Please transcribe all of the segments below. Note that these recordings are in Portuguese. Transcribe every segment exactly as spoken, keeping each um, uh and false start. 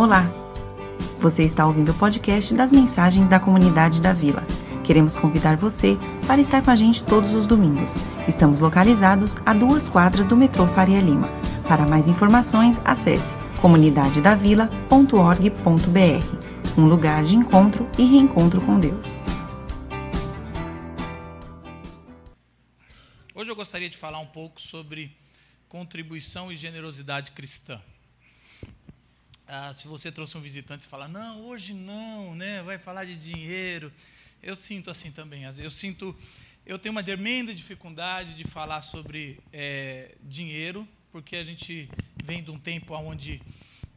Olá! Você está ouvindo o podcast das mensagens da Comunidade da Vila. Queremos convidar você para estar com a gente todos os domingos. Estamos localizados a duas quadras do metrô Faria Lima. Para mais informações, acesse comunidade da vila ponto org ponto br, um lugar de encontro e reencontro com Deus. Hoje eu gostaria de falar um pouco sobre contribuição e generosidade cristã. Ah, se você trouxe um visitante e fala, não, hoje não, né? Vai falar de dinheiro. Eu sinto assim também. Eu sinto, eu tenho uma tremenda dificuldade de falar sobre é, dinheiro, porque a gente vem de um tempo onde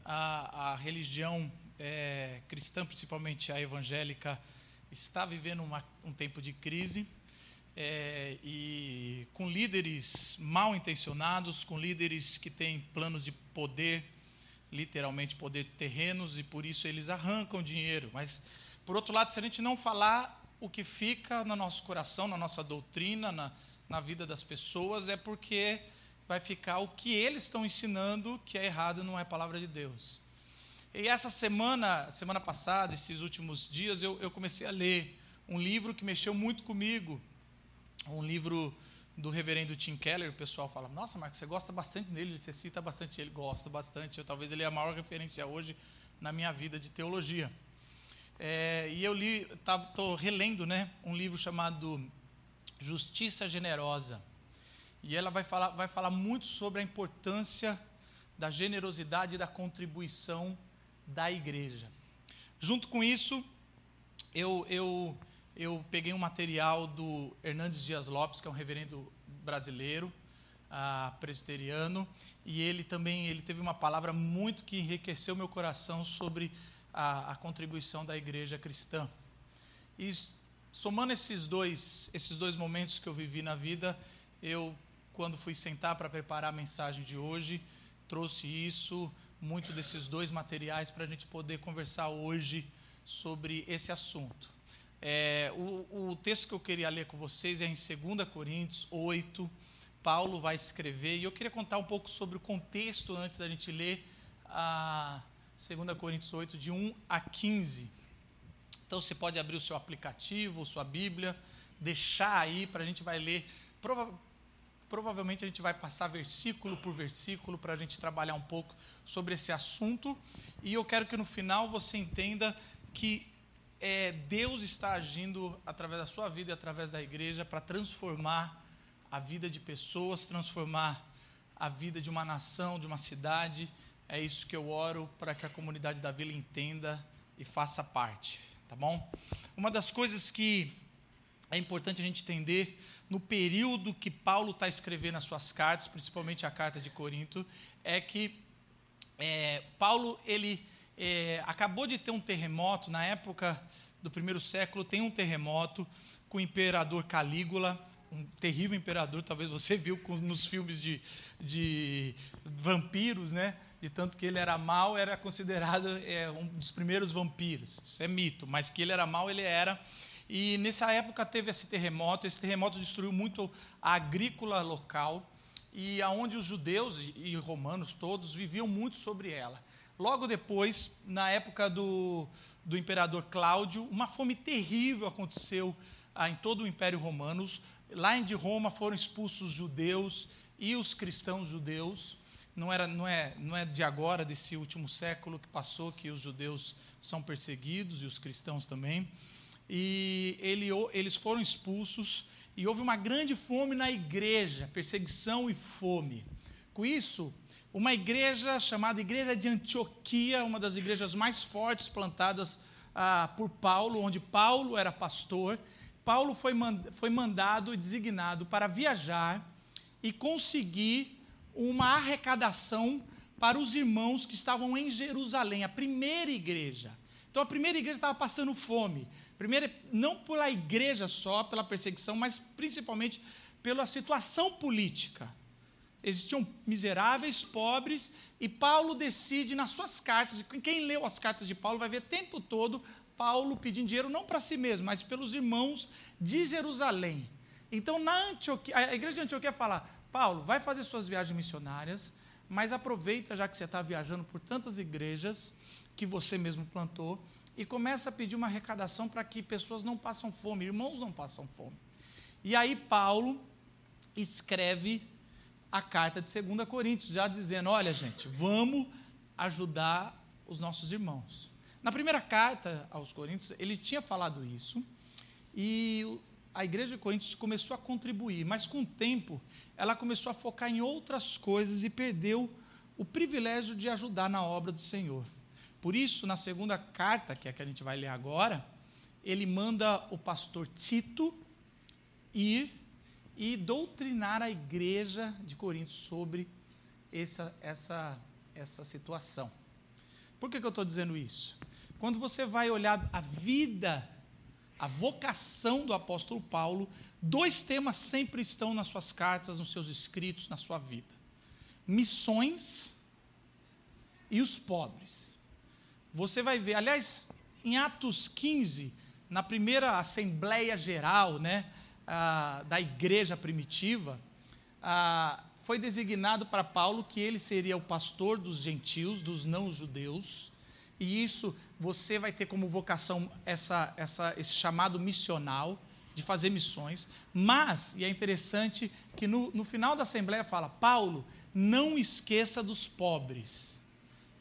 a, a religião é, cristã, principalmente a evangélica, está vivendo uma, um tempo de crise, é, e com líderes mal intencionados, com líderes que têm planos de poder, literalmente poder terrenos, e por isso eles arrancam dinheiro. Mas, por outro lado, se a gente não falar o que fica no nosso coração, na nossa doutrina, na, na vida das pessoas, é porque vai ficar o que eles estão ensinando, que é errado, não é palavra de Deus. E essa semana, semana passada, esses últimos dias, eu, eu comecei a ler um livro que mexeu muito comigo, um livro do reverendo Tim Keller. O pessoal fala, nossa, Marcos, você gosta bastante dele, você cita bastante ele, gosto bastante, eu, talvez ele é a maior referência hoje na minha vida de teologia. É, e eu li, estou relendo, né, um livro chamado Justiça Generosa. E ela vai falar, vai falar muito sobre a importância da generosidade e da contribuição da igreja. Junto com isso, eu, eu, eu peguei um material do Hernandes Dias Lopes, que é um reverendo brasileiro, ah, presbiteriano, e ele também ele teve uma palavra muito que enriqueceu meu coração sobre a, a contribuição da igreja cristã. E somando esses dois, esses dois momentos que eu vivi na vida, eu, quando fui sentar para preparar a mensagem de hoje, trouxe isso, muito desses dois materiais, para a gente poder conversar hoje sobre esse assunto. É, o, o texto que eu queria ler com vocês é em dois Coríntios oito, Paulo vai escrever, e eu queria contar um pouco sobre o contexto antes da gente ler a dois Coríntios oito, de um a quinze. Então, você pode abrir o seu aplicativo, sua Bíblia, deixar aí, para a gente vai ler. Prova- provavelmente a gente vai passar versículo por versículo para a gente trabalhar um pouco sobre esse assunto, e eu quero que no final você entenda que é, Deus está agindo através da sua vida e através da igreja para transformar a vida de pessoas, transformar a vida de uma nação, de uma cidade. É isso que eu oro para que a comunidade da Vila entenda e faça parte, tá bom? Uma das coisas que é importante a gente entender no período que Paulo está escrevendo as suas cartas, principalmente a carta de Corinto, é que é, Paulo ele, é, acabou de ter um terremoto, na época do primeiro século, tem um terremoto com o imperador Calígula, um terrível imperador, talvez você viu com, nos filmes de, de vampiros, né? De tanto que ele era mau, era considerado é, um dos primeiros vampiros, isso é mito, mas que ele era mau, ele era... E nessa época teve esse terremoto, esse terremoto destruiu muito a agrícola local, e aonde os judeus e romanos todos viviam muito sobre ela. Logo depois, na época do, do imperador Cláudio, uma fome terrível aconteceu ah, em todo o Império Romano. Lá em de Roma foram expulsos os judeus e os cristãos judeus. Não, era, não, é, não é de agora, desse último século que passou, que os judeus são perseguidos e os cristãos também. E ele, eles foram expulsos, e houve uma grande fome na igreja, perseguição e fome. Com isso, uma igreja chamada Igreja de Antioquia, uma das igrejas mais fortes plantadas ah, por Paulo, onde Paulo era pastor, Paulo foi, mand- foi mandado e designado para viajar e conseguir uma arrecadação para os irmãos que estavam em Jerusalém, a primeira igreja. Então, a primeira igreja estava passando fome, primeira, não pela igreja só, pela perseguição, mas principalmente pela situação política. Existiam miseráveis, pobres, e Paulo decide nas suas cartas, e quem leu as cartas de Paulo vai ver o tempo todo Paulo pedindo dinheiro, não para si mesmo, mas pelos irmãos de Jerusalém. Então, na Antioquia, a igreja de Antioquia fala, Paulo, vai fazer suas viagens missionárias, mas aproveita, já que você está viajando por tantas igrejas que você mesmo plantou, e começa a pedir uma arrecadação para que pessoas não passam fome, irmãos não passam fome. E aí Paulo escreve a carta de dois Coríntios, já dizendo, olha gente, vamos ajudar os nossos irmãos. Na primeira carta aos Coríntios, ele tinha falado isso, e a igreja de Coríntios começou a contribuir, mas com o tempo, ela começou a focar em outras coisas e perdeu o privilégio de ajudar na obra do Senhor. Por isso, na segunda carta, que é a que a gente vai ler agora, ele manda o pastor Tito ir e doutrinar a igreja de Coríntios sobre essa, essa, essa situação. Por que que eu estou dizendo isso? Quando você vai olhar a vida, a vocação do apóstolo Paulo, dois temas sempre estão nas suas cartas, nos seus escritos, na sua vida. Missões e os pobres. Você vai ver, aliás, em Atos quinze, na primeira Assembleia Geral, né, ah, da igreja primitiva, ah, foi designado para Paulo que ele seria o pastor dos gentios, dos não-judeus, e isso você vai ter como vocação essa, essa, esse chamado missional, de fazer missões, mas, e é interessante, que no, no final da Assembleia fala, Paulo, não esqueça dos pobres.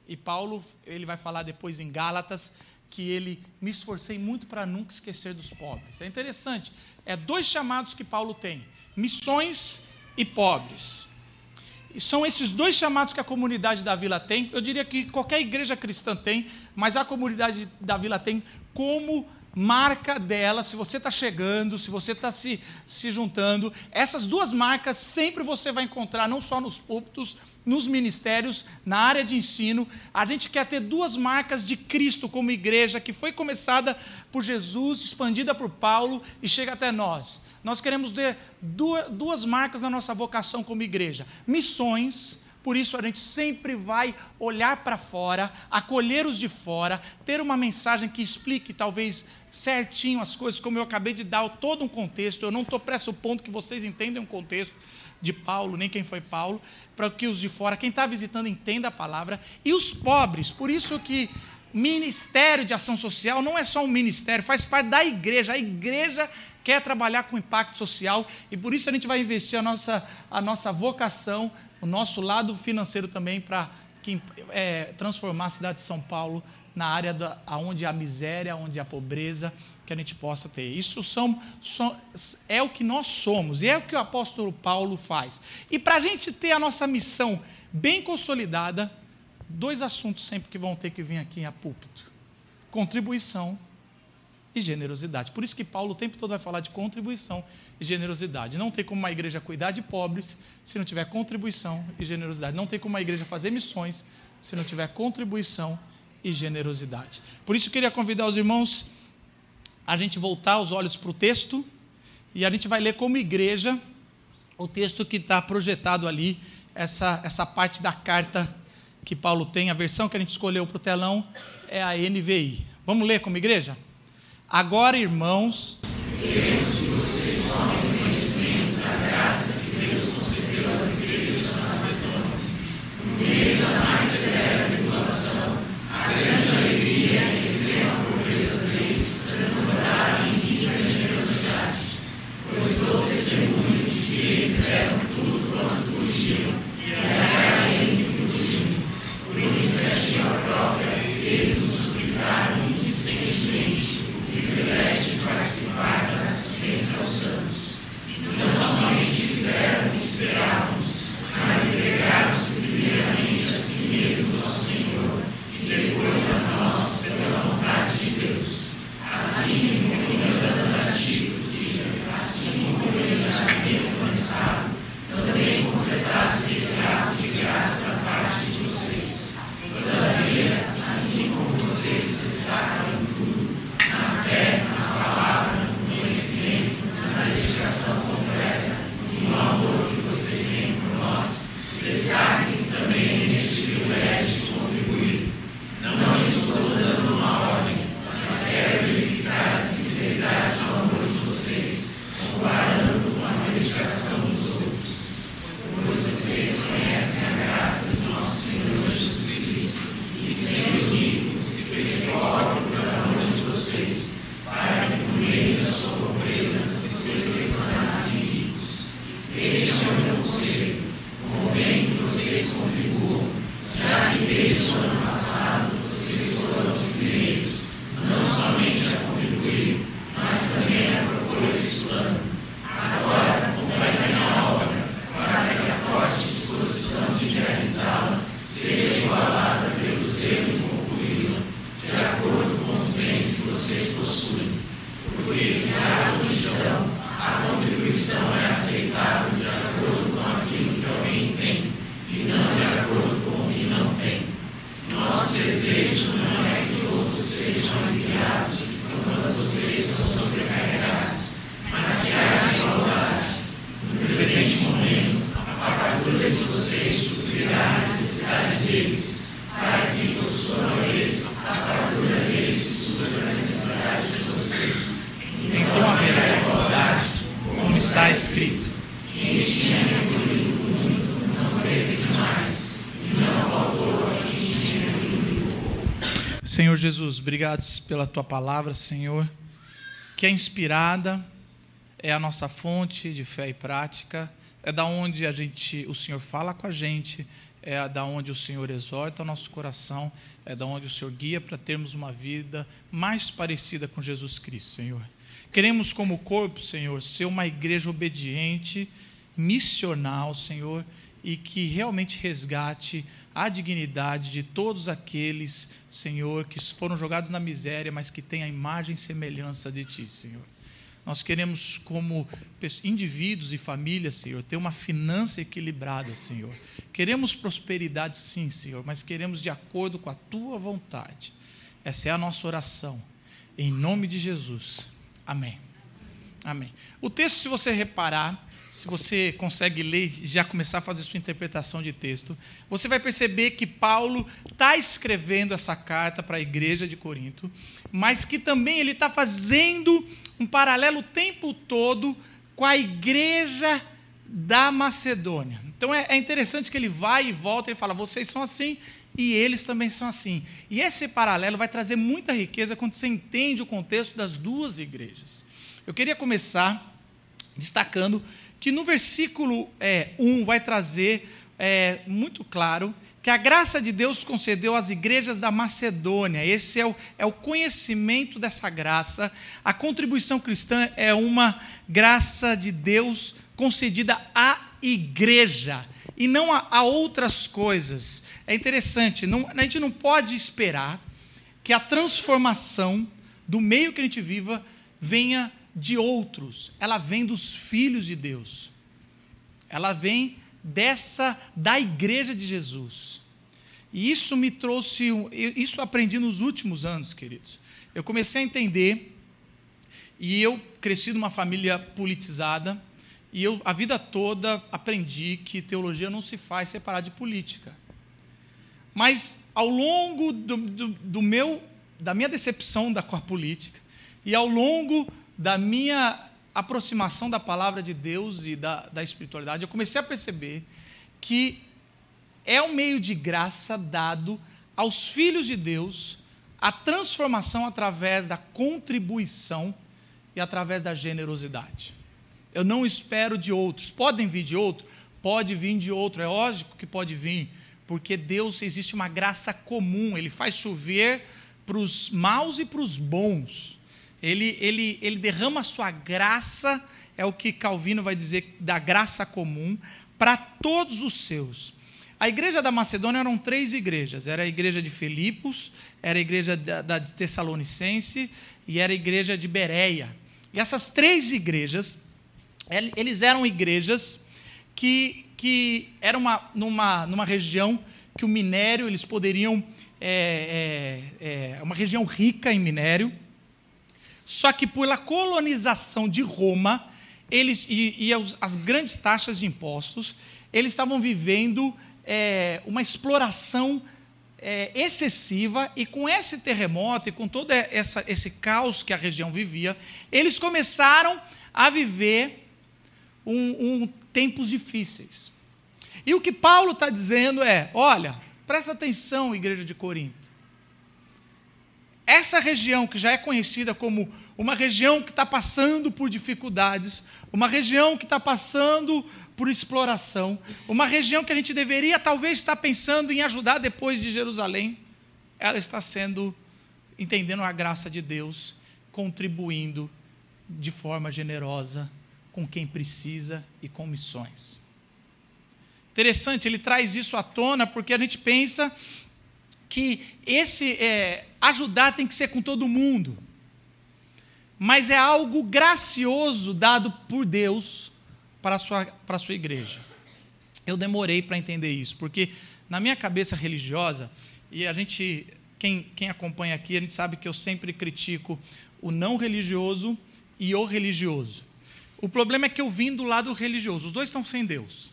E Paulo, ele vai falar depois em Gálatas, que ele me esforcei muito para nunca esquecer dos pobres. É interessante, é dois chamados que Paulo tem, missões e pobres. E são esses dois chamados que a comunidade da Vila tem, eu diria que qualquer igreja cristã tem, mas a comunidade da Vila tem como marca dela, se você está chegando, se você está se, se juntando, essas duas marcas sempre você vai encontrar, não só nos púlpitos, nos ministérios, na área de ensino. A gente quer ter duas marcas de Cristo como igreja, que foi começada por Jesus, expandida por Paulo e chega até nós. Nós queremos ter duas, duas marcas na nossa vocação como igreja, missões. Por isso, a gente sempre vai olhar para fora, acolher os de fora, ter uma mensagem que explique, talvez, certinho as coisas, como eu acabei de dar todo um contexto. Eu não estou pressupondo que vocês entendam o contexto de Paulo, nem quem foi Paulo, para que os de fora, quem está visitando, entenda a palavra. E os pobres, por isso que ministério de ação social não é só um ministério, faz parte da igreja. A igreja quer trabalhar com impacto social e por isso a gente vai investir a nossa, a nossa vocação, o nosso lado financeiro também para é, transformar a cidade de São Paulo na área da, onde há miséria, onde há pobreza, que a gente possa ter. Isso são, são, é o que nós somos e é o que o apóstolo Paulo faz. E para a gente ter a nossa missão bem consolidada, dois assuntos sempre que vão ter que vir aqui a púlpito, contribuição e generosidade. Por isso que Paulo o tempo todo vai falar de contribuição e generosidade. Não tem como uma igreja cuidar de pobres se não tiver contribuição e generosidade. Não tem como uma igreja fazer missões se não tiver contribuição e generosidade. Por isso eu queria convidar os irmãos a gente voltar os olhos para o texto e a gente vai ler como igreja o texto que está projetado ali, essa, essa parte da carta que Paulo tem, a versão que a gente escolheu para o telão é a N V I. Vamos ler como igreja? Agora, irmãos, queremos que vocês tomem conhecimento da graça que Deus concedeu às igrejas da Macedônia. No meio da mais severa tribulação, a grande alegria é dizer a pobreza deles transbordar em rica generosidade, pois dou testemunho de que eles fizeram tudo quanto podiam, e era a ele que podiam. Por iniciativa própria, eles nos suplicaram insistentemente o privilégio de participar da assistência Senhor Jesus, obrigado pela Tua palavra, Senhor, que é inspirada, é a nossa fonte de fé e prática, é da onde a gente, o Senhor fala com a gente, é da onde o Senhor exorta o nosso coração, é da onde o Senhor guia para termos uma vida mais parecida com Jesus Cristo, Senhor. Queremos como corpo, Senhor, ser uma igreja obediente, missional, Senhor, e que realmente resgate a dignidade de todos aqueles, Senhor, que foram jogados na miséria, mas que têm a imagem e semelhança de Ti, Senhor. Nós queremos, como indivíduos e famílias, Senhor, ter uma finança equilibrada, Senhor. Queremos prosperidade, sim, Senhor, mas queremos de acordo com a Tua vontade. Essa é a nossa oração, em nome de Jesus. Amém. Amém. O texto, se você reparar, se você consegue ler e já começar a fazer sua interpretação de texto, você vai perceber que Paulo está escrevendo essa carta para a igreja de Corinto, mas que também ele está fazendo um paralelo o tempo todo com a igreja da Macedônia. Então é, é interessante que ele vai e volta, ele fala, vocês são assim e eles também são assim. E esse paralelo vai trazer muita riqueza quando você entende o contexto das duas igrejas. Eu queria começar destacando que no versículo é, um vai trazer é, muito claro que a graça de Deus concedeu às igrejas da Macedônia. Esse é o, é o conhecimento dessa graça. A contribuição cristã é uma graça de Deus concedida à igreja e não a, a outras coisas. É interessante, não, a gente não pode esperar que a transformação do meio que a gente viva venha de outros, ela vem dos filhos de Deus, ela vem dessa, da igreja de Jesus, e isso me trouxe, isso eu aprendi nos últimos anos, queridos, eu comecei a entender, e eu cresci numa família politizada, e eu a vida toda aprendi que teologia não se faz separada de política, mas ao longo do, do, do meu, da minha decepção da, com a política, e ao longo da minha aproximação da palavra de Deus e da, da espiritualidade, eu comecei a perceber que é um meio de graça dado aos filhos de Deus a transformação através da contribuição e através da generosidade. Eu não espero de outros. Podem vir de outro? Pode vir de outro. É lógico que pode vir, porque Deus, existe uma graça comum. Ele faz chover para os maus e para os bons. Ele, ele, ele derrama a sua graça, é o que Calvino vai dizer, da graça comum, para todos os seus. A igreja da Macedônia eram três igrejas, era a igreja de Filipos, era a igreja da, da Tessalonicense e era a igreja de Bereia. E essas três igrejas, eles eram igrejas que, que eram uma, numa, numa região que o minério, eles poderiam, é, é, é, uma região rica em minério, só que pela colonização de Roma eles, e, e as grandes taxas de impostos, eles estavam vivendo é, uma exploração é, excessiva, e com esse terremoto e com todo essa, esse caos que a região vivia, eles começaram a viver um, um tempos difíceis. E o que Paulo está dizendo é, olha, presta atenção, igreja de Corinto, essa região que já é conhecida como uma região que está passando por dificuldades, uma região que está passando por exploração, uma região que a gente deveria talvez estar pensando em ajudar depois de Jerusalém, ela está sendo, entendendo a graça de Deus, contribuindo de forma generosa com quem precisa e com missões. Interessante, ele traz isso à tona porque a gente pensa que esse é, ajudar tem que ser com todo mundo, mas é algo gracioso dado por Deus para a sua, para a sua igreja. Eu demorei para entender isso, porque na minha cabeça religiosa, e a gente, quem, quem acompanha aqui, a gente sabe que eu sempre critico o não religioso e o religioso. O problema é que eu vim do lado religioso, os dois estão sem Deus.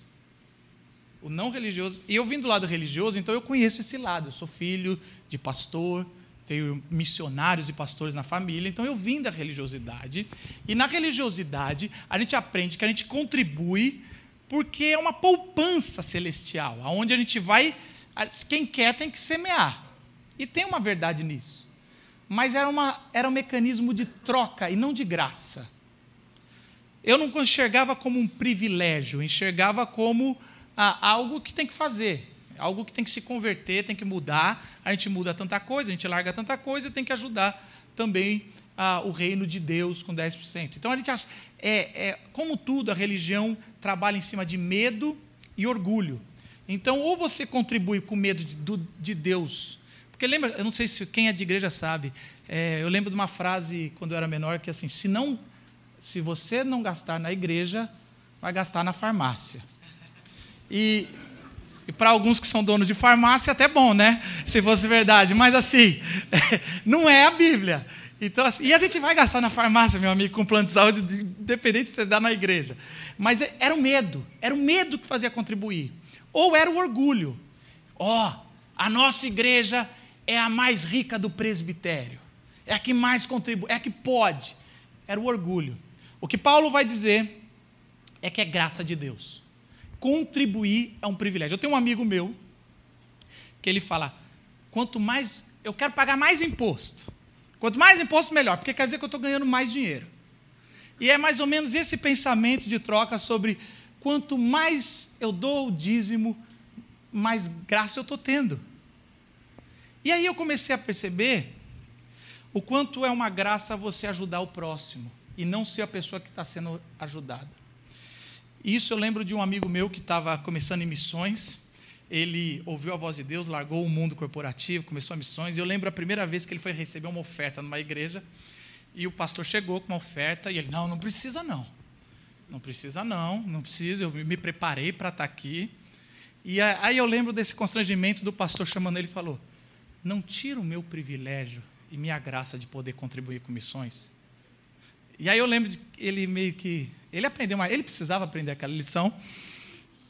O não religioso, e eu vim do lado religioso, então eu conheço esse lado, eu sou filho de pastor, tenho missionários e pastores na família, então eu vim da religiosidade, e na religiosidade a gente aprende que a gente contribui, porque é uma poupança celestial, aonde a gente vai, quem quer tem que semear, e tem uma verdade nisso, mas era, uma, era um mecanismo de troca e não de graça. Eu não enxergava como um privilégio, eu enxergava como ah, algo que tem que fazer, algo que tem que se converter, tem que mudar, a gente muda tanta coisa, a gente larga tanta coisa, tem que ajudar também ah, o reino de Deus com dez por cento. Então, a gente acha, é, é, como tudo, a religião trabalha em cima de medo e orgulho. Então, ou você contribui com medo de, do, de Deus, porque lembra, eu não sei se quem é de igreja sabe, é, eu lembro de uma frase, quando eu era menor, que assim, se, não, se você não gastar na igreja, vai gastar na farmácia. E, e para alguns que são donos de farmácia, até bom, né? Se fosse verdade. Mas assim, não é a Bíblia. Então, assim, e a gente vai gastar na farmácia, meu amigo, com plano de saúde, independente de você dar na igreja. Mas era o medo. Era o medo que fazia contribuir. Ou era o orgulho. Ó, oh, a nossa igreja é a mais rica do presbitério. É a que mais contribui. É a que pode. Era o orgulho. O que Paulo vai dizer é que é graça de Deus. Contribuir é um privilégio. Eu tenho um amigo meu que ele fala, quanto mais, eu quero pagar mais imposto, quanto mais imposto melhor, porque quer dizer que eu estou ganhando mais dinheiro. E é mais ou menos esse pensamento de troca sobre quanto mais eu dou o dízimo, mais graça eu estou tendo. E aí eu comecei a perceber o quanto é uma graça você ajudar o próximo e não ser a pessoa que está sendo ajudada. Isso eu lembro de um amigo meu que estava começando em missões, ele ouviu a voz de Deus, largou o mundo corporativo, começou a missões, e eu lembro a primeira vez que ele foi receber uma oferta numa igreja, e o pastor chegou com uma oferta, e ele, não, não precisa não, não precisa não, não precisa, eu me preparei para estar aqui, e aí eu lembro desse constrangimento do pastor chamando ele e falou, não tira o meu privilégio e minha graça de poder contribuir com missões. E aí eu lembro de ele meio que... Ele aprendeu, uma, ele precisava aprender aquela lição,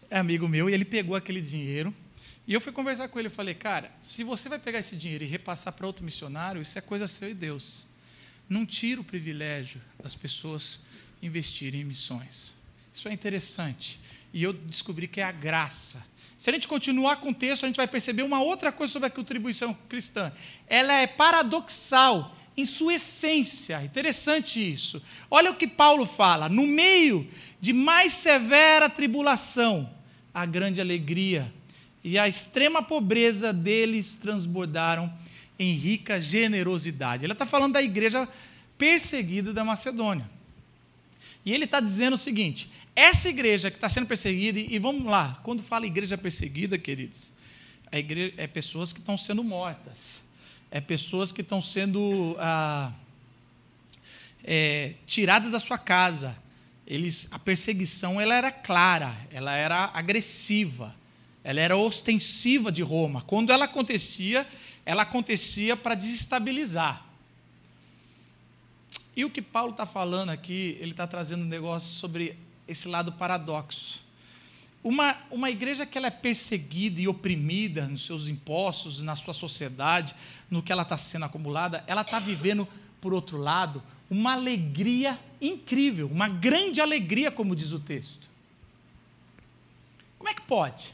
é amigo meu, e ele pegou aquele dinheiro. E eu fui conversar com ele e falei, cara, se você vai pegar esse dinheiro e repassar para outro missionário, isso é coisa seu e Deus. Não tira o privilégio das pessoas investirem em missões. Isso é interessante. E eu descobri que é a graça. Se a gente continuar com o texto, a gente vai perceber uma outra coisa sobre a contribuição cristã. Ela é paradoxal em sua essência. Interessante isso. Olha o que Paulo fala. No meio de mais severa tribulação, a grande alegria e a extrema pobreza deles transbordaram em rica generosidade. Ele está falando da igreja perseguida da Macedônia. E ele está dizendo o seguinte, essa igreja que está sendo perseguida, e vamos lá, quando fala igreja perseguida, queridos, a igreja, é pessoas que estão sendo mortas, é pessoas que estão sendo ah, é, tiradas da sua casa. Eles, a perseguição ela era clara, ela era agressiva, ela era ostensiva de Roma. Quando ela acontecia, ela acontecia para desestabilizar. E o que Paulo está falando aqui, ele está trazendo um negócio sobre esse lado paradoxo. Uma, uma igreja que ela é perseguida e oprimida nos seus impostos, na sua sociedade, no que ela está sendo acumulada, ela está vivendo, por outro lado, uma alegria incrível, uma grande alegria, como diz o texto. Como é que pode?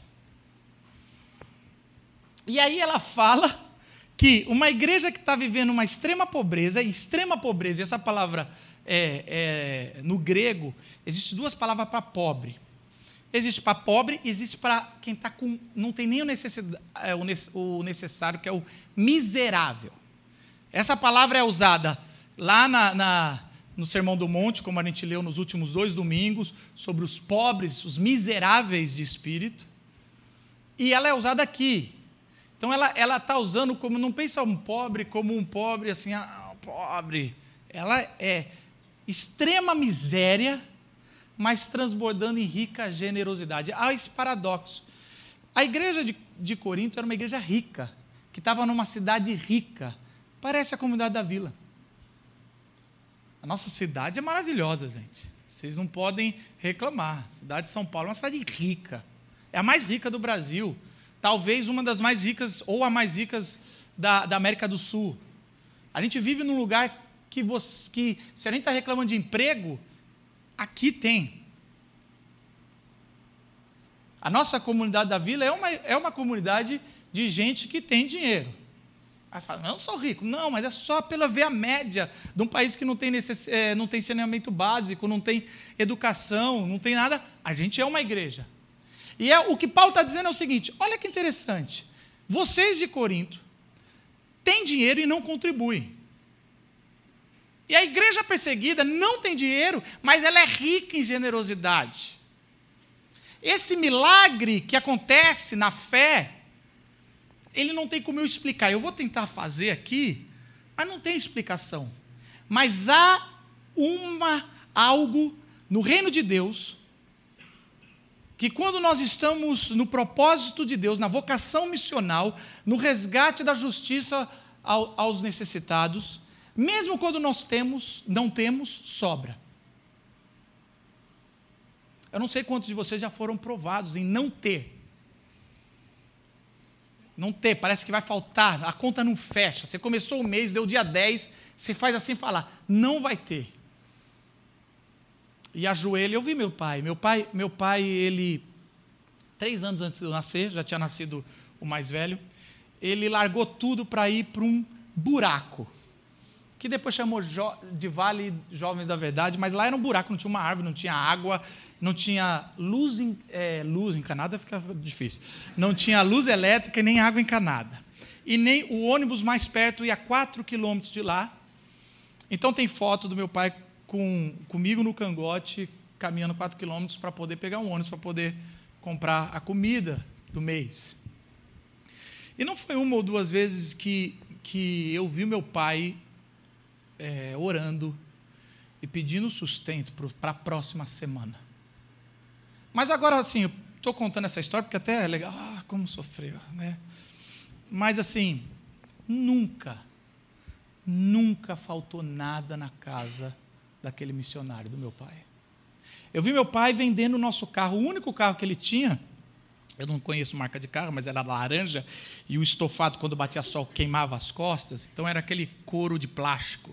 E aí ela fala que uma igreja que está vivendo uma extrema pobreza, extrema pobreza, essa palavra é, é, no grego, existe duas palavras para pobre. Existe para pobre e existe para quem tá com, não tem nem o, é, o necessário, que é o miserável. Essa palavra é usada lá na, na, no Sermão do Monte, como a gente leu nos últimos dois domingos, sobre os pobres, os miseráveis de espírito, e ela é usada aqui. Então, ela está usando como, não pensa um pobre como um pobre, assim, ah, um pobre. Ela é extrema miséria, mas transbordando em rica generosidade. Há esse paradoxo. A igreja de, de Corinto era uma igreja rica, que estava numa cidade rica. Parece a Comunidade da Vila. A nossa cidade é maravilhosa, gente. Vocês não podem reclamar. A cidade de São Paulo é uma cidade rica. É a mais rica do Brasil. Talvez uma das mais ricas, ou a mais ricas da, da América do Sul. A gente vive num lugar que, você, que se a gente está reclamando de emprego, aqui tem. A nossa Comunidade da Vila é uma, é uma comunidade de gente que tem dinheiro. Aí fala, não, eu não sou rico. Não, mas é só pela ver a média de um país que não tem, necess, é, não tem saneamento básico, não tem educação, não tem nada. A gente é uma igreja. E é, o que Paulo está dizendo é o seguinte, olha que interessante, vocês de Corinto têm dinheiro e não contribuem. E a igreja perseguida não tem dinheiro, mas ela é rica em generosidade. Esse milagre que acontece na fé, ele não tem como eu explicar. Eu vou tentar fazer aqui, mas não tem explicação. Mas há uma, algo no reino de Deus, que quando nós estamos no propósito de Deus, na vocação missional, no resgate da justiça ao, aos necessitados, mesmo quando nós temos, não temos, sobra. Eu não sei quantos de vocês já foram provados em não ter. Não ter, parece que vai faltar, a conta não fecha. Você começou o mês, deu dia dez, você faz assim e fala, não vai ter. E ajoelho, eu vi meu pai, meu pai, meu pai, ele, três anos antes de eu nascer, já tinha nascido o mais velho, ele largou tudo para ir para um buraco, que depois chamou de Vale Jovens da Verdade, mas lá era um buraco, não tinha uma árvore, não tinha água, não tinha luz, é, luz encanada, fica difícil, não tinha luz elétrica e nem água encanada, e nem o ônibus mais perto ia a quatro quilômetros de lá. Então tem foto do meu pai Com, comigo no cangote, caminhando quatro quilômetros para poder pegar um ônibus, para poder comprar a comida do mês. E não foi uma ou duas vezes que, que eu vi meu pai é, orando e pedindo sustento para a próxima semana. Mas agora, assim, eu estou contando essa história porque até é legal, ah, como sofreu, né? Mas, assim, nunca, nunca faltou nada na casa daquele missionário, do meu pai. Eu vi meu pai vendendo o nosso carro, o único carro que ele tinha, eu não conheço marca de carro, mas era laranja, e o estofado, quando batia sol, queimava as costas, então era aquele couro de plástico.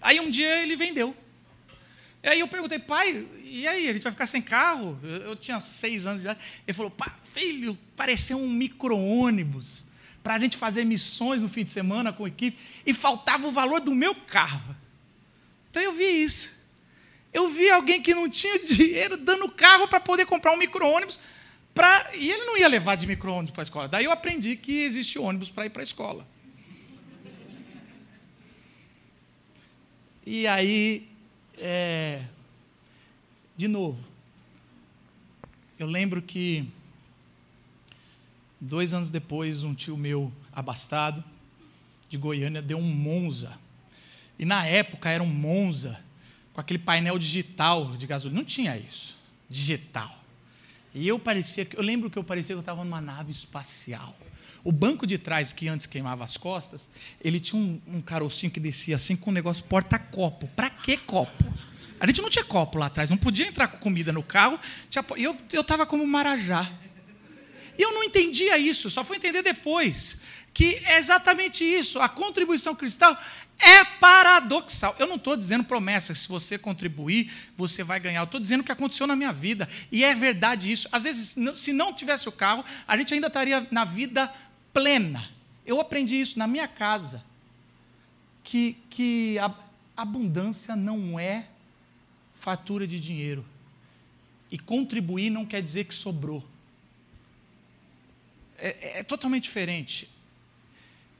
Aí um dia ele vendeu. E aí eu perguntei, pai, e aí, a gente vai ficar sem carro? Eu, eu tinha seis anos de idade. Ele falou, pá, filho, pareceu um micro-ônibus para a gente fazer missões no fim de semana com a equipe, e faltava o valor do meu carro. Então eu vi isso, eu vi alguém que não tinha dinheiro dando carro para poder comprar um micro-ônibus, pra... e ele não ia levar de micro-ônibus para a escola, daí eu aprendi que existe ônibus para ir para a escola. E aí, é... de novo, eu lembro que dois anos depois um tio meu abastado de Goiânia deu um Monza. E, na época, era um Monza, com aquele painel digital de gasolina. Não tinha isso, digital. E eu parecia, eu lembro que eu parecia que eu estava numa nave espacial. O banco de trás, que antes queimava as costas, ele tinha um, um carocinho que descia assim com um negócio porta-copo. Para que copo? A gente não tinha copo lá atrás, não podia entrar com comida no carro. Tinha, eu eu estava como um marajá. E eu não entendia isso, só fui entender depois, que é exatamente isso, a contribuição cristã é paradoxal. Eu não estou dizendo promessas, se você contribuir, você vai ganhar. Eu estou dizendo o que aconteceu na minha vida, e é verdade isso. Às vezes, se não tivesse o carro, a gente ainda estaria na vida plena, Eu aprendi isso na minha casa, que, que a abundância não é fatura de dinheiro. E contribuir não quer dizer que sobrou. É, é totalmente diferente.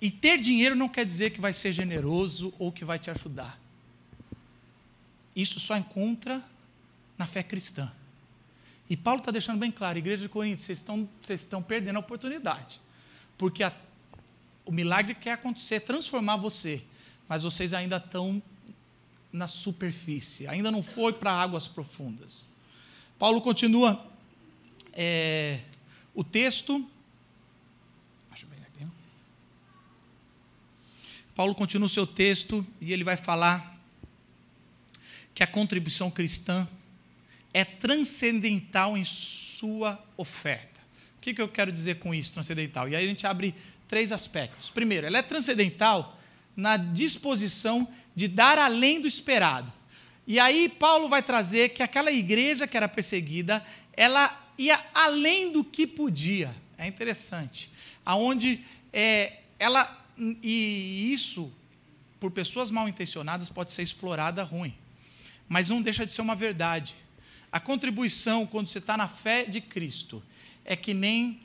E ter dinheiro não quer dizer que vai ser generoso ou que vai te ajudar. Isso só encontra na fé cristã. E Paulo está deixando bem claro, Igreja de Coríntios, vocês estão, vocês estão perdendo a oportunidade, porque a, o milagre quer acontecer, transformar você, mas vocês ainda estão na superfície, ainda não foi para águas profundas. Paulo continua é, o texto, deixa eu ver aqui. Paulo continua o seu texto e ele vai falar que a contribuição cristã é transcendental em sua oferta. O que, que eu quero dizer com isso, transcendental? E aí a gente abre três aspectos. Primeiro, ela é transcendental na disposição de dar além do esperado. E aí Paulo vai trazer que aquela igreja que era perseguida, ela ia além do que podia. É interessante. Aonde é, ela, e isso, por pessoas mal intencionadas, pode ser explorada ruim. Mas não deixa de ser uma verdade. A contribuição, quando você está na fé de Cristo, é que nem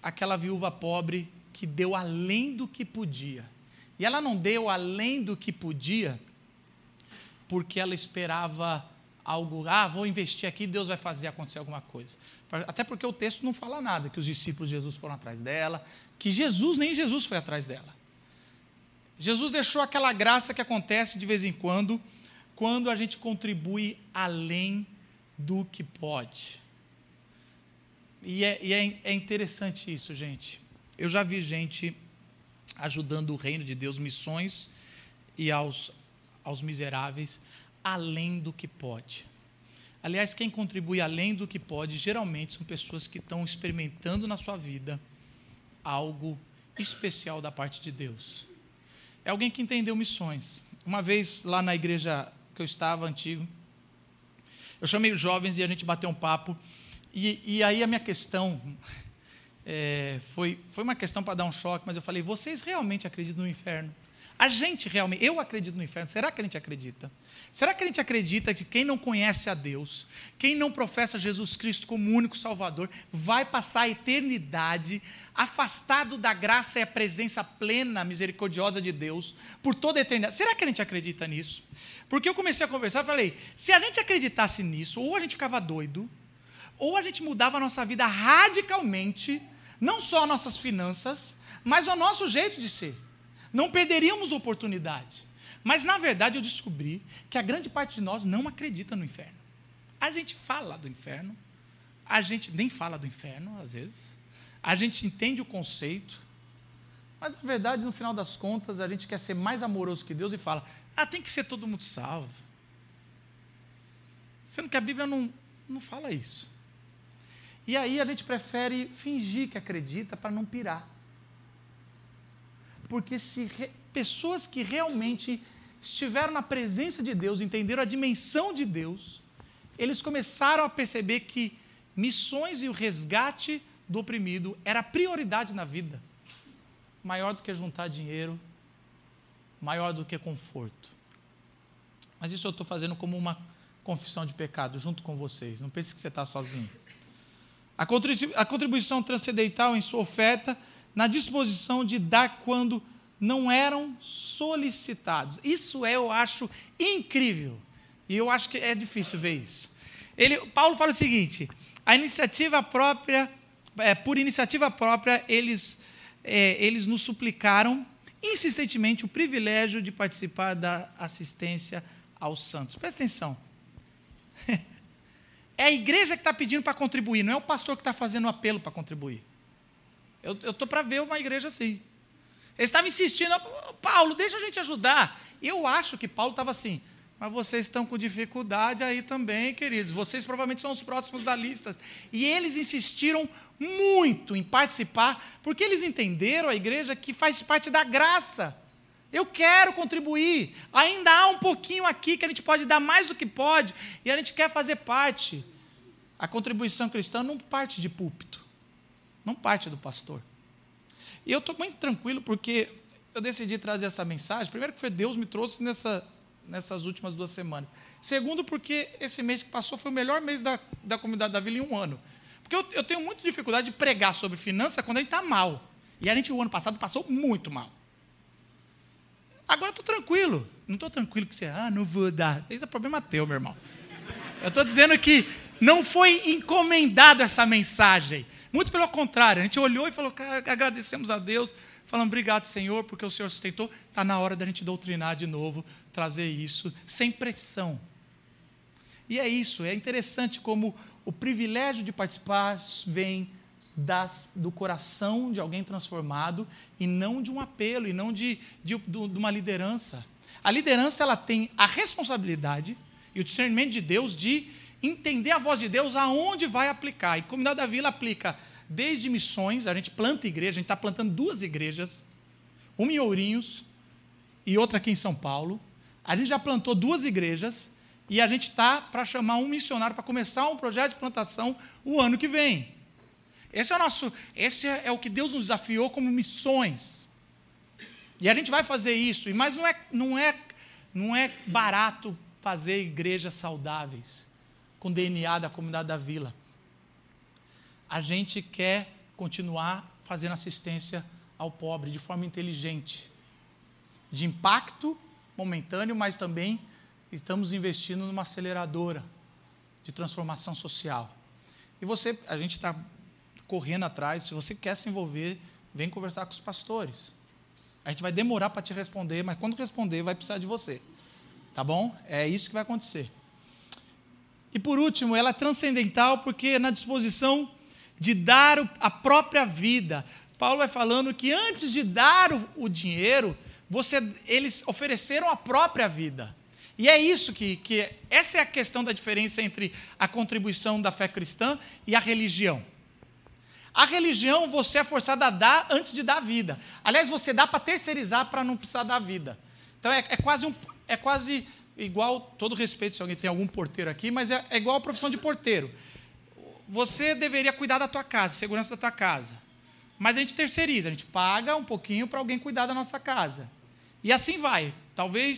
aquela viúva pobre que deu além do que podia. E ela não deu além do que podia porque ela esperava algo, ah, vou investir aqui, Deus vai fazer acontecer alguma coisa. Até porque o texto não fala nada, que os discípulos de Jesus foram atrás dela, que Jesus, nem Jesus foi atrás dela. Jesus deixou aquela graça que acontece de vez em quando, quando a gente contribui além do que pode. E, é, e é, é interessante isso, gente. Eu já vi gente ajudando o reino de Deus, missões e aos, aos miseráveis, além do que pode. Aliás, quem contribui além do que pode, geralmente são pessoas que estão experimentando na sua vida algo especial da parte de Deus. É alguém que entendeu missões. Uma vez, lá na igreja que eu estava, antigo, eu chamei os jovens e a gente bateu um papo, e, e aí a minha questão é, foi, foi uma questão para dar um choque, mas eu falei, vocês realmente acreditam no inferno? A gente realmente, eu acredito no inferno, será que a gente acredita? Será que a gente acredita que quem não conhece a Deus, quem não professa Jesus Cristo como único Salvador, vai passar a eternidade afastado da graça e a presença plena, misericordiosa de Deus, por toda a eternidade? Será que a gente acredita nisso? Porque eu comecei a conversar e falei, se a gente acreditasse nisso, ou a gente ficava doido, ou a gente mudava a nossa vida radicalmente, não só as nossas finanças, mas o nosso jeito de ser. Não perderíamos oportunidade. Mas, na verdade, eu descobri que a grande parte de nós não acredita no inferno. A gente fala do inferno, a gente nem fala do inferno, às vezes, a gente entende o conceito, mas, na verdade, no final das contas, a gente quer ser mais amoroso que Deus e fala, ah, tem que ser todo mundo salvo. Sendo que a Bíblia não, não fala isso. E aí a gente prefere fingir que acredita para não pirar. Porque se re, pessoas que realmente estiveram na presença de Deus, entenderam a dimensão de Deus, eles começaram a perceber que missões e o resgate do oprimido era prioridade na vida, maior do que juntar dinheiro, maior do que conforto. Mas isso eu estou fazendo como uma confissão de pecado, junto com vocês, não pense que você está sozinho. A contribuição transcendental em sua oferta na disposição de dar quando não eram solicitados. Isso é, eu acho, incrível. E eu acho que é difícil ver isso. Ele, Paulo fala o seguinte, a iniciativa própria, é, por iniciativa própria, eles, é, eles nos suplicaram insistentemente o privilégio de participar da assistência aos santos. Presta atenção. É a igreja que está pedindo para contribuir, não é o pastor que está fazendo um apelo para contribuir. Eu estou para ver uma igreja assim. Eles estavam insistindo, Paulo, deixa a gente ajudar. Eu acho que Paulo estava assim, mas vocês estão com dificuldade aí também, queridos. Vocês provavelmente são os próximos da lista. E eles insistiram muito em participar, porque eles entenderam a igreja que faz parte da graça. Eu quero contribuir. Ainda há um pouquinho aqui que a gente pode dar mais do que pode, e a gente quer fazer parte. A contribuição cristã não parte de púlpito. Não parte do pastor. E eu estou muito tranquilo porque eu decidi trazer essa mensagem. Primeiro que foi Deus me trouxe nessa, nessas últimas duas semanas. Segundo, porque esse mês que passou foi o melhor mês da, da Comunidade da Vila em um ano. Porque eu, eu tenho muita dificuldade de pregar sobre finança quando a gente está mal. E a gente, o ano passado, passou muito mal. Agora eu estou tranquilo. Não estou tranquilo que você... Ah, não vou dar. Esse é problema teu, meu irmão. Eu estou dizendo que não foi encomendado essa mensagem. Muito pelo contrário. A gente olhou e falou, cara, agradecemos a Deus. Falando, obrigado, Senhor, porque o Senhor sustentou. Está na hora da gente doutrinar de novo, trazer isso sem pressão. E é isso. É interessante como o privilégio de participar vem... Das, do coração de alguém transformado e não de um apelo, e não de, de, de, de uma liderança. A liderança ela tem a responsabilidade e o discernimento de Deus de entender a voz de Deus aonde vai aplicar. E a Comunidade da Vila aplica desde missões, a gente planta igreja, a gente está plantando duas igrejas, uma em Ourinhos e outra aqui em São Paulo. A gente já plantou duas igrejas e a gente está para chamar um missionário para começar um projeto de plantação o ano que vem. Esse é o nosso, esse é o que Deus nos desafiou como missões. E a gente vai fazer isso, mas não é, não é, não é barato fazer igrejas saudáveis, com D N A da Comunidade da Vila. A gente quer continuar fazendo assistência ao pobre de forma inteligente, de impacto momentâneo, mas também estamos investindo numa aceleradora de transformação social. E você, a gente está... correndo atrás, se você quer se envolver, vem conversar com os pastores. A gente vai demorar para te responder, mas quando responder, vai precisar de você. Tá bom? É isso que vai acontecer. E por último, ela é transcendental porque é na disposição de dar a própria vida. Paulo vai falando que antes de dar o dinheiro, você, eles ofereceram a própria vida. E é isso que, que essa é a questão da diferença entre a contribuição da fé cristã e a religião. A religião você é forçado a dar antes de dar vida. Aliás, você dá para terceirizar para não precisar dar vida. Então, é, é, quase um, é quase igual, todo respeito se alguém tem algum porteiro aqui, mas é, é igual a profissão de porteiro. Você deveria cuidar da tua casa, segurança da tua casa. Mas a gente terceiriza, a gente paga um pouquinho para alguém cuidar da nossa casa. E assim vai. Talvez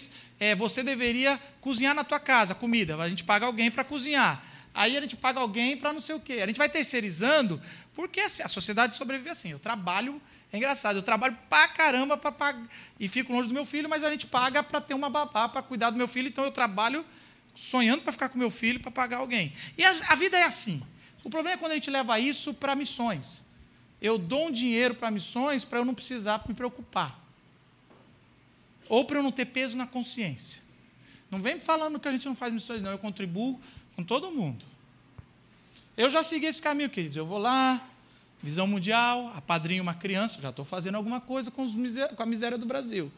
é, você deveria cozinhar na tua casa, comida. A gente paga alguém para cozinhar. Aí a gente paga alguém para não sei o quê. A gente vai terceirizando, porque a sociedade sobrevive assim. Eu trabalho, é engraçado, eu trabalho pra caramba pra pagar, e fico longe do meu filho, mas a gente paga para ter uma babá, para cuidar do meu filho, então eu trabalho sonhando para ficar com meu filho, para pagar alguém. E a, a vida é assim. O problema é quando a gente leva isso para missões. Eu dou um dinheiro para missões para eu não precisar me preocupar. Ou para eu não ter peso na consciência. Não vem falando que a gente não faz missões, não. Eu contribuo com todo mundo. Eu já segui esse caminho, queridos. Eu vou lá, Visão Mundial, apadrinho uma criança, já estou fazendo alguma coisa com, os miséria, com a miséria do Brasil.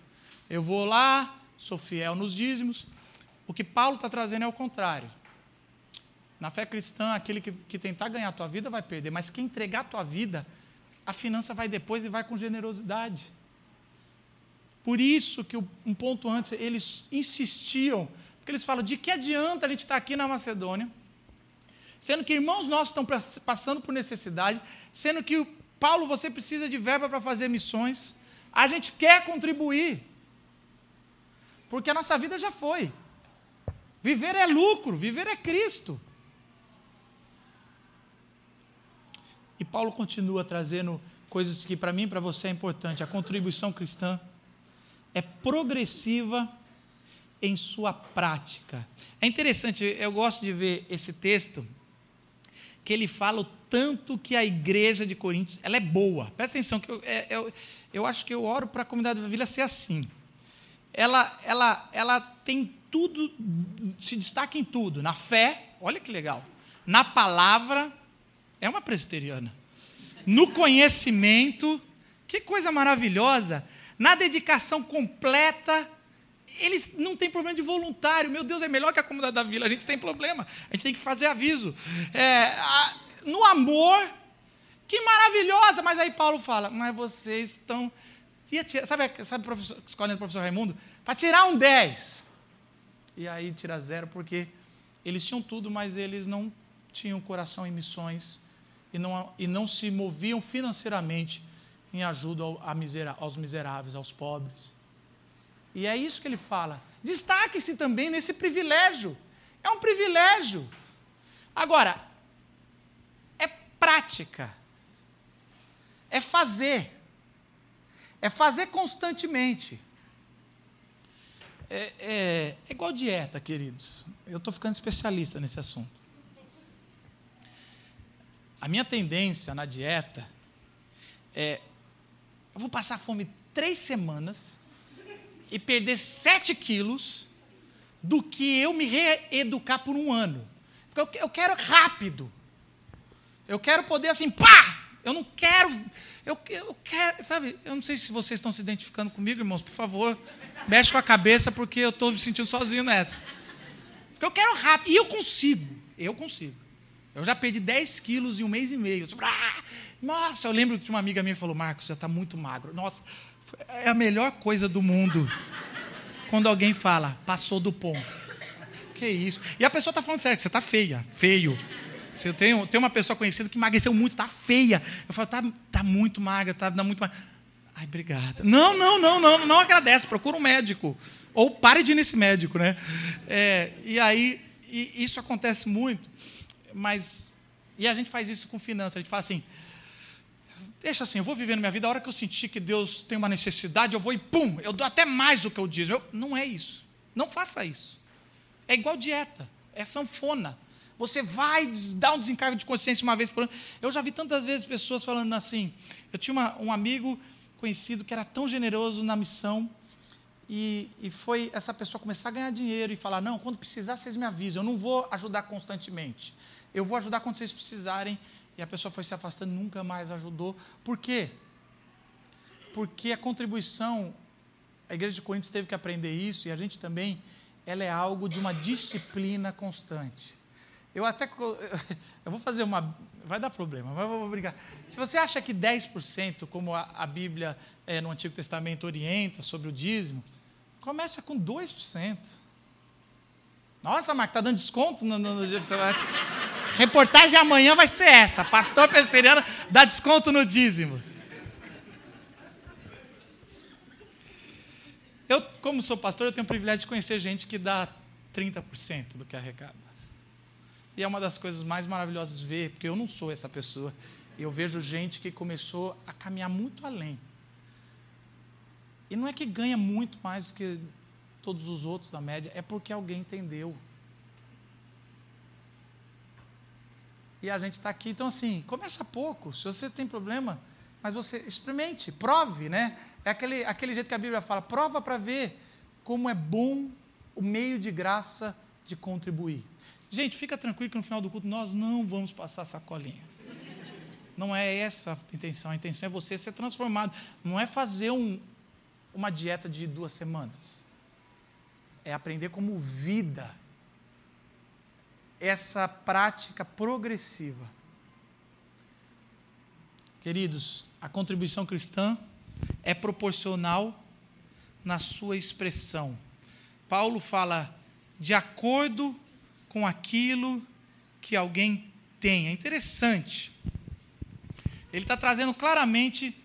Eu vou lá, sou fiel nos dízimos. O que Paulo está trazendo é o contrário. Na fé cristã, aquele que, que tentar ganhar a tua vida vai perder, mas quem entregar a tua vida, a finança vai depois e vai com generosidade. Por isso que, um ponto antes, eles insistiam. Porque eles falam, de que adianta a gente estar aqui na Macedônia, sendo que irmãos nossos estão passando por necessidade, sendo que, Paulo, você precisa de verba para fazer missões, a gente quer contribuir, porque a nossa vida já foi. Viver é lucro, viver é Cristo. E Paulo continua trazendo coisas que, para mim e para você, é importante. A contribuição cristã é progressiva, em sua prática. É interessante, eu gosto de ver esse texto, que ele fala o tanto que a igreja de Coríntios, ela é boa. Presta atenção, que eu, eu, eu acho que eu oro para a Comunidade da Vila ser assim. Ela, ela, ela tem tudo, se destaca em tudo. Na fé, olha que legal. Na palavra, é uma presbiteriana. No conhecimento, que coisa maravilhosa. Na dedicação completa, eles não têm problema de voluntário. Meu Deus, é melhor que a Comunidade da Vila. A gente tem problema. A gente tem que fazer aviso. É, a, no amor, que maravilhosa. Mas aí Paulo fala, mas vocês estão... Sabe, sabe professor, escolhendo o professor Raimundo? Para tirar um dez. E aí tira zero, porque eles tinham tudo, mas eles não tinham coração em missões e não, e não se moviam financeiramente em ajuda a misera- aos miseráveis, aos pobres. E é isso que ele fala. Destaque-se também nesse privilégio. É um privilégio. Agora, é prática. É fazer. É fazer constantemente. É, é, é igual dieta, queridos. Eu estou ficando especialista nesse assunto. A minha tendência na dieta é... Eu vou passar fome três semanas... e perder sete quilos do que eu me reeducar por um ano. Porque eu, eu quero rápido. Eu quero poder assim, pá! Eu não quero... Eu, eu quero, sabe? Eu não sei se vocês estão se identificando comigo, irmãos, por favor, mexe com a cabeça, porque eu estou me sentindo sozinho nessa. Porque eu quero rápido. E eu consigo. Eu consigo. Eu já perdi dez quilos em um mês e meio. Ah, nossa, eu lembro que uma amiga minha falou, Marcos, já está muito magro. Nossa... É a melhor coisa do mundo quando alguém fala, passou do ponto. Que isso? E a pessoa está falando sério, que você está feia, feio. Eu tenho, tenho uma pessoa conhecida que emagreceu muito, está feia. Eu falo, está tá muito magra, está muito magra. Ai, obrigada. Não, não, não, não, não agradece, procura um médico. Ou pare de ir nesse médico, né? É, e aí, e isso acontece muito, mas... E a gente faz isso com finanças, a gente fala assim... Deixa assim, eu vou vivendo minha vida, a hora que eu sentir que Deus tem uma necessidade, eu vou e pum, eu dou até mais do que eu diz. Eu, não é isso. Não faça isso. É igual dieta, é sanfona. Você vai dar um desencargo de consciência uma vez por ano. Eu já vi tantas vezes pessoas falando assim, eu tinha uma, um amigo conhecido que era tão generoso na missão, e, e foi essa pessoa começar a ganhar dinheiro e falar, não, quando precisar vocês me avisam, eu não vou ajudar constantemente, eu vou ajudar quando vocês precisarem. E a pessoa foi se afastando, nunca mais ajudou. Por quê? Porque a contribuição, a Igreja de Coríntios teve que aprender isso, e a gente também, ela é algo de uma disciplina constante. Eu até, eu vou fazer uma, vai dar problema, mas eu vou brigar. Se você acha que dez por cento, como a, a Bíblia é, no Antigo Testamento orienta sobre o dízimo, começa com dois por cento. Nossa, Marco, está dando desconto no, no, no dia que você vai... Assim. Reportagem amanhã vai ser essa. Pastor presbiteriano dá desconto no dízimo. Eu, como sou pastor, eu tenho o privilégio de conhecer gente que dá trinta por cento do que arrecada. E é uma das coisas mais maravilhosas de ver, porque eu não sou essa pessoa. Eu vejo gente que começou a caminhar muito além. E não é que ganha muito mais do que todos os outros da média, é porque alguém entendeu. E a gente está aqui, então assim, começa pouco, se você tem problema, mas você experimente, prove, né? É aquele, aquele jeito que a Bíblia fala, prova para ver como é bom o meio de graça de contribuir. Gente, fica tranquilo que no final do culto nós não vamos passar sacolinha. Não é essa a intenção, a intenção é você ser transformado, não é fazer um, uma dieta de duas semanas. É aprender como vida essa prática progressiva. Queridos, a contribuição cristã é proporcional na sua expressão. Paulo fala de acordo com aquilo que alguém tem. É interessante. Ele está trazendo claramente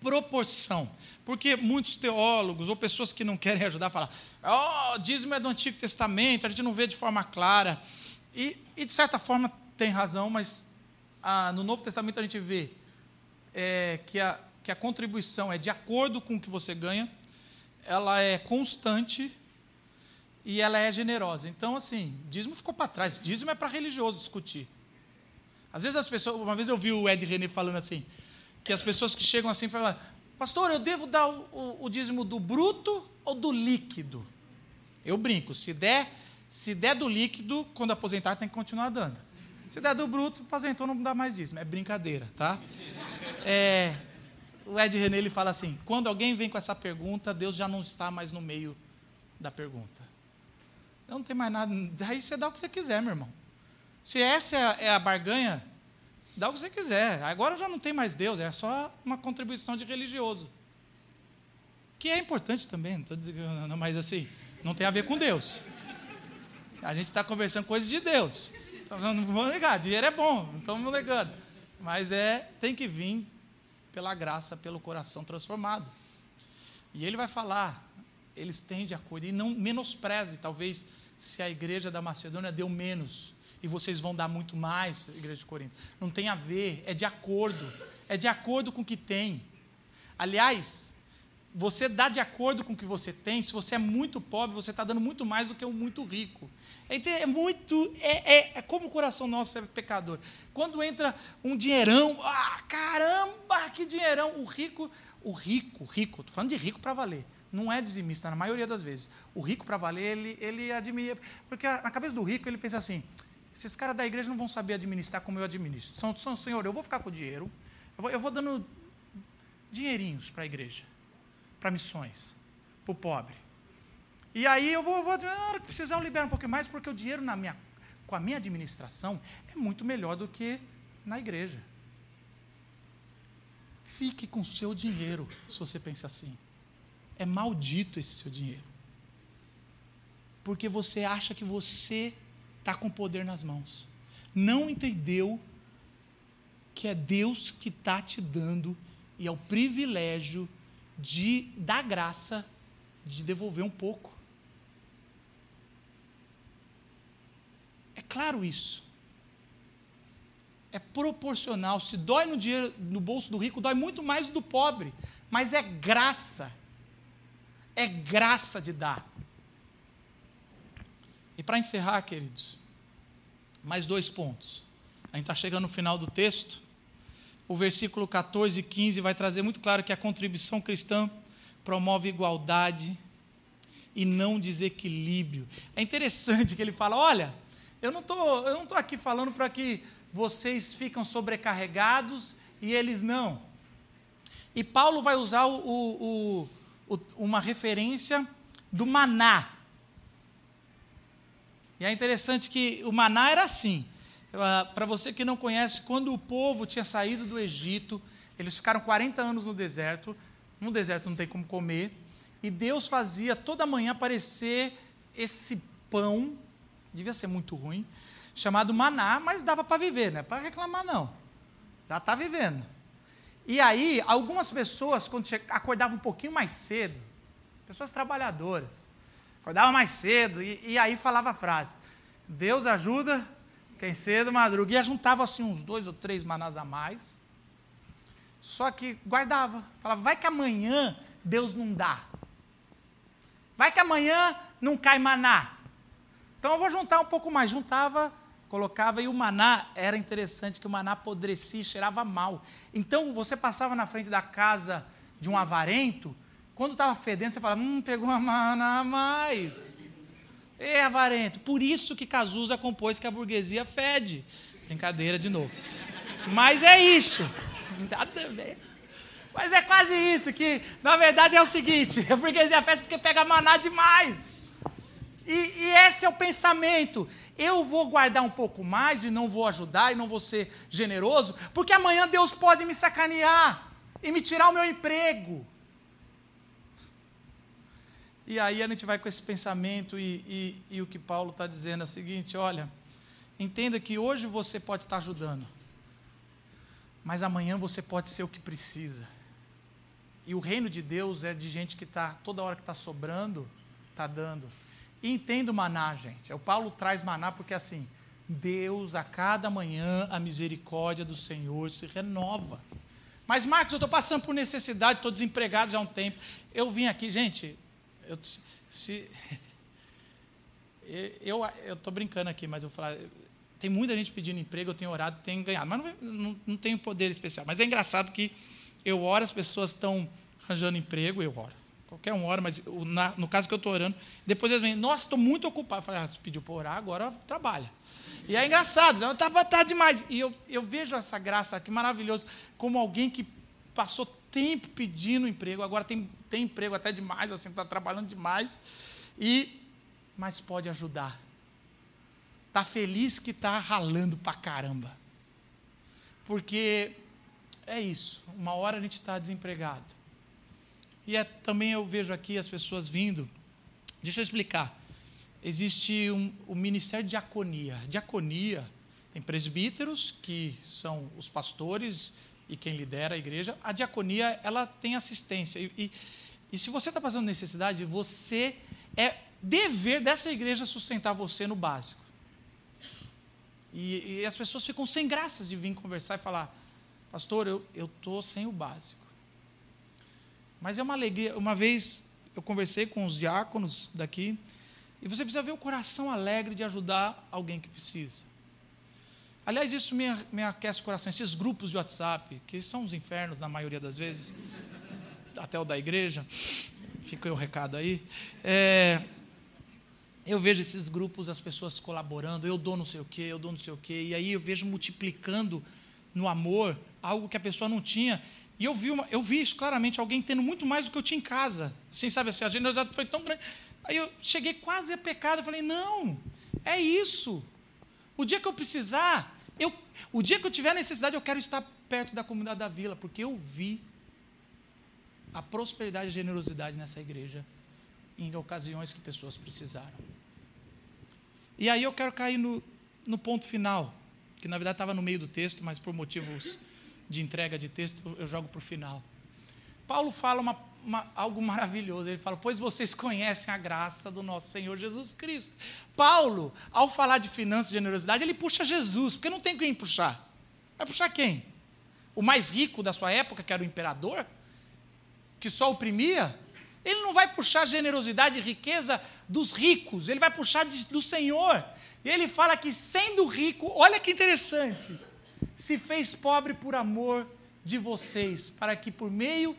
proporção, porque muitos teólogos ou pessoas que não querem ajudar falam, ó, oh, dízimo é do Antigo Testamento, a gente não vê de forma clara, e, e de certa forma tem razão, mas ah, no Novo Testamento a gente vê é, que, a, que a contribuição é de acordo com o que você ganha, ela é constante e ela é generosa. Então assim, dízimo ficou para trás, dízimo é para religioso discutir. Às vezes as pessoas, uma vez eu vi o Ed René falando assim, que as pessoas que chegam assim falam, pastor, eu devo dar o, o, o dízimo do bruto ou do líquido? Eu brinco, se der, se der do líquido, quando aposentar tem que continuar dando. Se der do bruto, aposentou, não dá mais dízimo. É brincadeira, tá? É, o Ed René, ele fala assim, quando alguém vem com essa pergunta, Deus já não está mais no meio da pergunta. Eu não tenho mais nada, aí você dá o que você quiser, meu irmão. Se essa é a, é a barganha, dá o que você quiser, agora já não tem mais Deus, é só uma contribuição de religioso, que é importante também, não estou dizendo, mas assim, não tem a ver com Deus, a gente está conversando coisas de Deus, então, não vou negar, dinheiro é bom, não estamos negando, mas é, tem que vir pela graça, pelo coração transformado. E ele vai falar, eles têm de acordo, e não menospreze, talvez, se a igreja da Macedônia deu menos, e vocês vão dar muito mais, a igreja de Corinto. Não tem a ver, é de acordo, é de acordo com o que tem. Aliás, você dá de acordo com o que você tem. Se você é muito pobre, você está dando muito mais do que o muito rico. É muito, é, é, é como o coração nosso é pecador. Quando entra um dinheirão, ah, caramba, que dinheirão! O rico, o rico, rico, estou falando de rico para valer, não é dizimista, na maioria das vezes. O rico para valer, ele, ele admira, porque na cabeça do rico, ele pensa assim, esses caras da igreja não vão saber administrar como eu administro. São, são senhor, eu vou ficar com o dinheiro, eu vou, eu vou dando dinheirinhos para a igreja, para missões, para o pobre. E aí eu vou, vou na hora que precisar eu libero um pouquinho mais, porque o dinheiro na minha, com a minha administração é muito melhor do que na igreja. Fique com o seu dinheiro, se você pensa assim. É maldito esse seu dinheiro. Porque você acha que você está com poder nas mãos. Não entendeu que é Deus que está te dando e é o privilégio de dar graça, de devolver um pouco. É claro isso. É proporcional. Se dói no dinheiro, no bolso do rico, dói muito mais do pobre. Mas é graça. É graça de dar. E para encerrar, queridos, mais dois pontos. A gente está chegando no final do texto. O versículo catorze e quinze vai trazer muito claro que a contribuição cristã promove igualdade e não desequilíbrio. É interessante que ele fala, olha, eu não tô, eu não tô aqui falando para que vocês ficam sobrecarregados e eles não. E Paulo vai usar o, o, o, uma referência do maná. E é interessante que o maná era assim. Uh, para você que não conhece, quando o povo tinha saído do Egito, eles ficaram quarenta anos no deserto, no deserto não tem como comer, e Deus fazia toda manhã aparecer esse pão, devia ser muito ruim, chamado maná, mas dava para viver, não é para reclamar não, já está vivendo. E aí, algumas pessoas, quando che- acordavam um pouquinho mais cedo, pessoas trabalhadoras, acordavam mais cedo, e, e aí falava a frase, Deus ajuda quem cedo madruga, e juntava assim uns dois ou três manás a mais, só que guardava, falava, vai que amanhã Deus não dá, vai que amanhã não cai maná, então eu vou juntar um pouco mais, juntava, colocava, e o maná, era interessante que o maná apodrecia e cheirava mal, então você passava na frente da casa de um avarento, quando estava fedendo, você falava, hum, pegou uma maná a mais, é avarento, por isso que Cazuza compôs que a burguesia fede, brincadeira de novo, mas é isso, mas é quase isso, que na verdade é o seguinte, a burguesia fede porque pega maná demais, e, e esse é o pensamento, eu vou guardar um pouco mais e não vou ajudar e não vou ser generoso, porque amanhã Deus pode me sacanear e me tirar o meu emprego. E aí a gente vai com esse pensamento e, e, e o que Paulo está dizendo é o seguinte, olha, entenda que hoje você pode estar ajudando, mas amanhã você pode ser o que precisa. E o reino de Deus é de gente que está, toda hora que está sobrando, está dando. E entenda o maná, gente. O Paulo traz maná porque assim, Deus, a cada manhã, a misericórdia do Senhor se renova. Mas Marcos, eu estou passando por necessidade, estou desempregado já há um tempo. Eu vim aqui, gente... Eu, se, eu, eu tô brincando aqui, mas eu vou falar, tem muita gente pedindo emprego, eu tenho orado, tenho ganhado, mas não, não, não tenho poder especial, mas é engraçado que eu oro, as pessoas estão arranjando emprego, eu oro, qualquer um ora, mas eu, na, no caso que eu estou orando, depois eles vêm, nossa, estou muito ocupado, eu falo, ah, você pediu para orar, agora trabalha, e é engraçado, está tá demais, e eu, eu vejo essa graça aqui maravilhosa, como alguém que passou tempo pedindo emprego, agora tem, tem emprego até demais, assim, está trabalhando demais, e, mas pode ajudar, está feliz que está ralando para caramba, porque é isso, uma hora a gente está desempregado, e é, também eu vejo aqui as pessoas vindo, deixa eu explicar, existe um, o Ministério de Diaconia, diaconia, tem presbíteros, que são os pastores, e quem lidera a igreja, a diaconia ela tem assistência. E, e, e se você está passando necessidade, você é dever dessa igreja sustentar você no básico. E, e as pessoas ficam sem graças de vir conversar e falar, pastor, eu estou sem o básico. Mas é uma alegria. Uma vez eu conversei com os diáconos daqui, e você precisa ver o coração alegre de ajudar alguém que precisa. Aliás, isso me, me aquece o coração. Esses grupos de WhatsApp, que são os infernos na maioria das vezes, até o da igreja, fica o recado aí. É, eu vejo esses grupos, as pessoas colaborando, eu dou não sei o quê, eu dou não sei o quê, e aí eu vejo multiplicando no amor algo que a pessoa não tinha. E eu vi, uma, eu vi isso claramente, alguém tendo muito mais do que eu tinha em casa. Assim, sabe, assim, a generosidade foi tão grande. Aí eu cheguei quase a pecado, eu falei, não, é isso. O dia que eu precisar, eu, o dia que eu tiver necessidade, eu quero estar perto da comunidade da vila, porque eu vi a prosperidade e a generosidade nessa igreja em ocasiões que pessoas precisaram. E aí eu quero cair no, no ponto final, que na verdade estava no meio do texto, mas por motivos de entrega de texto, eu jogo para o final. Paulo fala uma, uma, algo maravilhoso, ele fala, pois vocês conhecem a graça do nosso Senhor Jesus Cristo. Paulo, ao falar de finanças e generosidade, ele puxa Jesus, porque não tem quem puxar. Vai puxar quem? O mais rico da sua época, que era o imperador, que só oprimia? Ele não vai puxar generosidade e riqueza dos ricos, ele vai puxar de, do Senhor. E ele fala que, sendo rico, olha que interessante, se fez pobre por amor de vocês, para que por meio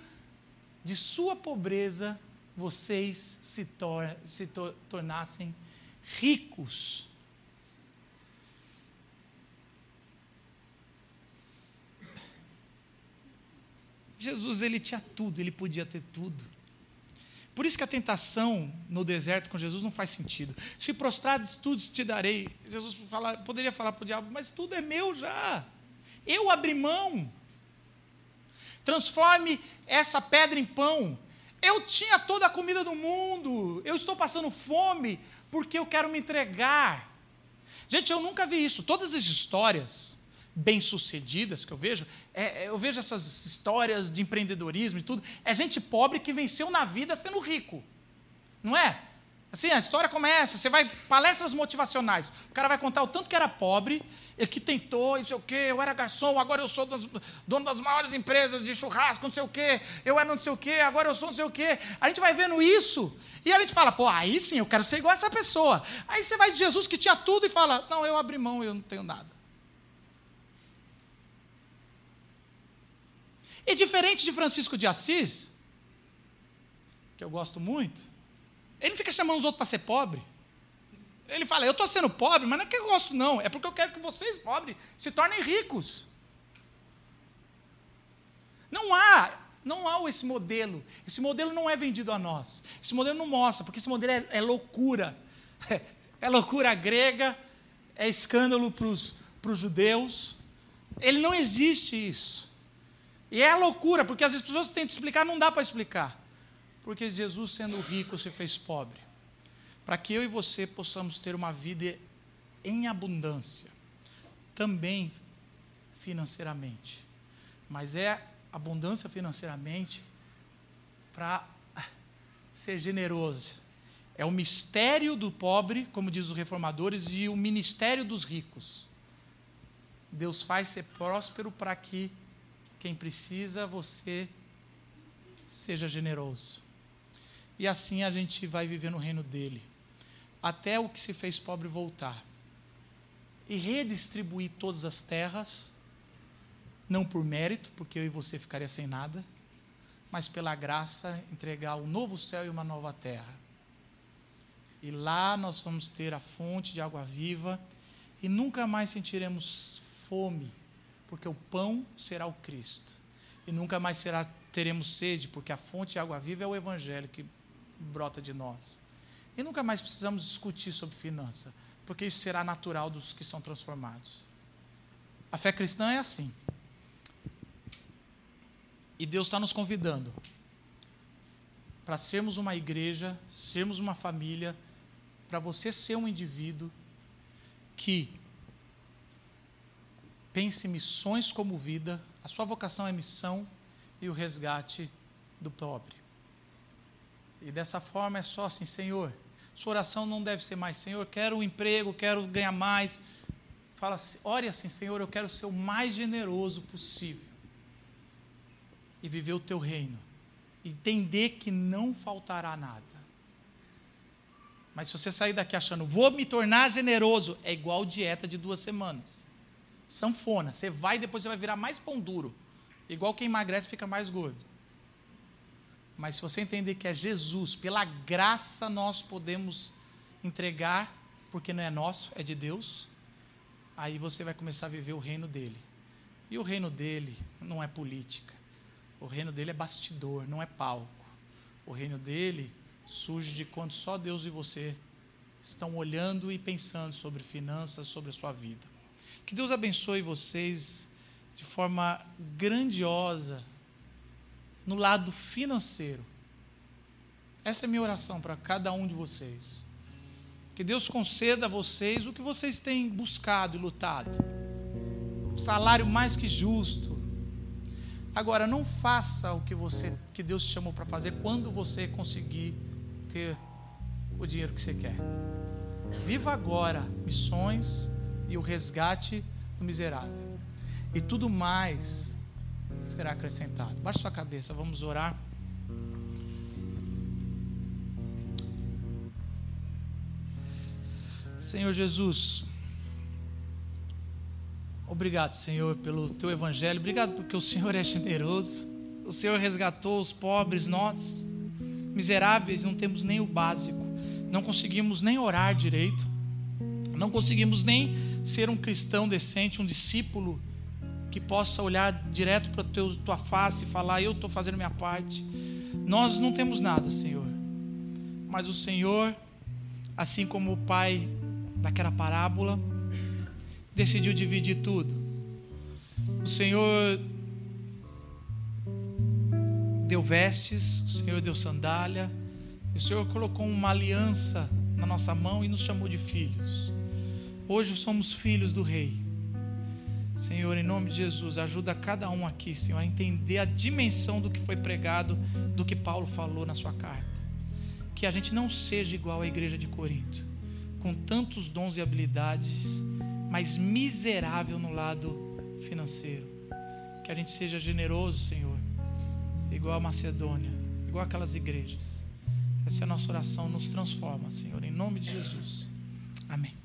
de sua pobreza vocês se, tor- se to- tornassem ricos. Jesus, ele tinha tudo, ele podia ter tudo. Por isso que a tentação no deserto com Jesus não faz sentido. Se prostrados tudo te darei. Jesus fala, poderia falar para o diabo, mas tudo é meu já. Eu abri mão. Transforme essa pedra em pão. Eu tinha toda a comida do mundo. Eu estou passando fome porque eu quero me entregar. Gente, eu nunca vi isso. Todas as histórias bem-sucedidas que eu vejo, é, eu vejo essas histórias de empreendedorismo e tudo, é gente pobre que venceu na vida sendo rico, não é? Assim, a história começa, você vai, palestras motivacionais, o cara vai contar o tanto que era pobre, e que tentou, e não sei o quê, eu era garçom, agora eu sou das, dono das maiores empresas de churrasco, não sei o quê, eu era não sei o quê, agora eu sou não sei o quê, a gente vai vendo isso, e a gente fala, pô, aí sim, eu quero ser igual a essa pessoa, aí você vai de Jesus que tinha tudo e fala, não, eu abri mão, eu não tenho nada. E diferente de Francisco de Assis, que eu gosto muito, ele não fica chamando os outros para ser pobre. Ele fala, eu estou sendo pobre, mas não é que eu gosto não, é porque eu quero que vocês, pobres, se tornem ricos. Não há, não há esse modelo, esse modelo não é vendido a nós, esse modelo não mostra, porque esse modelo é, é loucura, é, é loucura grega, é escândalo para os judeus, ele não existe isso. E é loucura, porque as pessoas tentam explicar, não dá para explicar. Porque Jesus, sendo rico, se fez pobre. Para que eu e você possamos ter uma vida em abundância. Também financeiramente. Mas é abundância financeiramente para ser generoso. É o mistério do pobre, como diz os reformadores, e o ministério dos ricos. Deus faz ser próspero para que quem precisa, você seja generoso. E assim a gente vai viver no reino dele, até o que se fez pobre voltar, e redistribuir todas as terras, não por mérito, porque eu e você ficaria sem nada, mas pela graça, entregar um novo céu e uma nova terra. E lá nós vamos ter a fonte de água viva, e nunca mais sentiremos fome, porque o pão será o Cristo, e nunca mais será, teremos sede, porque a fonte de água viva é o Evangelho que brota de nós, e nunca mais precisamos discutir sobre finança, porque isso será natural dos que são transformados. A fé cristã é assim, e Deus está nos convidando para sermos uma igreja, sermos uma família, para você ser um indivíduo que pense missões como vida, A sua vocação é missão e o resgate do pobre. E dessa forma é só assim, Senhor, sua oração não deve ser mais, Senhor, quero um emprego, quero ganhar mais. Fala, ore assim, Senhor, eu quero ser o mais generoso possível e viver o teu reino. Entender que não faltará nada. Mas se você sair daqui achando, vou me tornar generoso, é igual dieta de duas semanas. Sanfona, você vai e depois você vai virar mais pão duro. Igual quem emagrece fica mais gordo. Mas se você entender que é Jesus, pela graça nós podemos entregar, porque não é nosso, é de Deus, aí você vai começar a viver o reino dele. E o reino dele não é política. O reino dele é bastidor, não é palco. O reino dele surge de quando só Deus e você estão olhando e pensando sobre finanças, sobre a sua vida. Que Deus abençoe vocês de forma grandiosa no lado financeiro. Essa é a minha oração para cada um de vocês. Que Deus conceda a vocês o que vocês têm buscado e lutado. Um salário mais que justo. Agora, não faça o que, você, que Deus te chamou para fazer quando você conseguir ter o dinheiro que você quer. Viva agora missões e o resgate do miserável. E tudo mais será acrescentado. Baixe sua cabeça, vamos orar. Senhor Jesus, obrigado, Senhor, pelo Teu Evangelho. Obrigado porque o Senhor é generoso. O Senhor resgatou os pobres, nós, miseráveis, não temos nem o básico. Não conseguimos nem orar direito. Não conseguimos nem ser um cristão decente, um discípulo que possa olhar direto para a Tua face e falar, eu estou fazendo minha parte. Nós não temos nada, Senhor. Mas o Senhor, assim como o Pai daquela parábola, decidiu dividir tudo. O Senhor deu vestes, o Senhor deu sandália, o Senhor colocou uma aliança na nossa mão e nos chamou de filhos. Hoje somos filhos do Rei. Senhor, em nome de Jesus, ajuda cada um aqui, Senhor, a entender a dimensão do que foi pregado, do que Paulo falou na sua carta. Que a gente não seja igual à igreja de Corinto, com tantos dons e habilidades, mas miserável no lado financeiro. Que a gente seja generoso, Senhor, igual a Macedônia, igual aquelas igrejas. Essa é a nossa oração, nos transforma, Senhor, em nome de Jesus. Amém.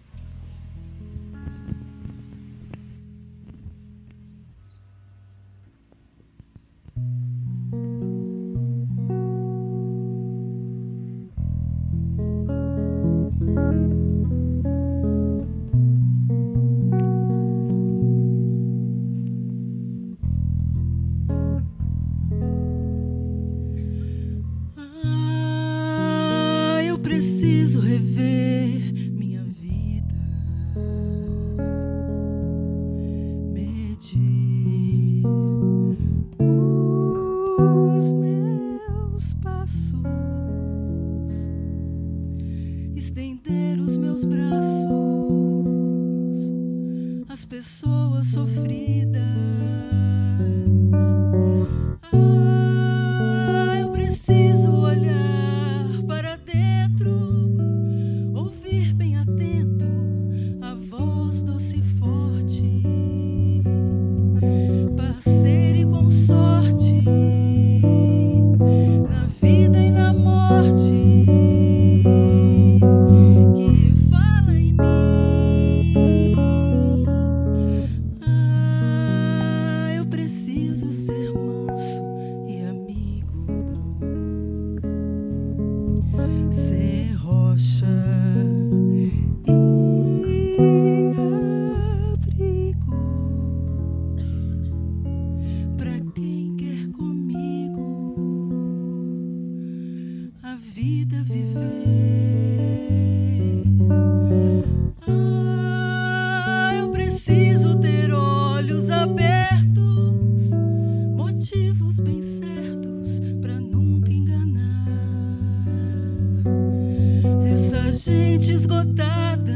Esgotada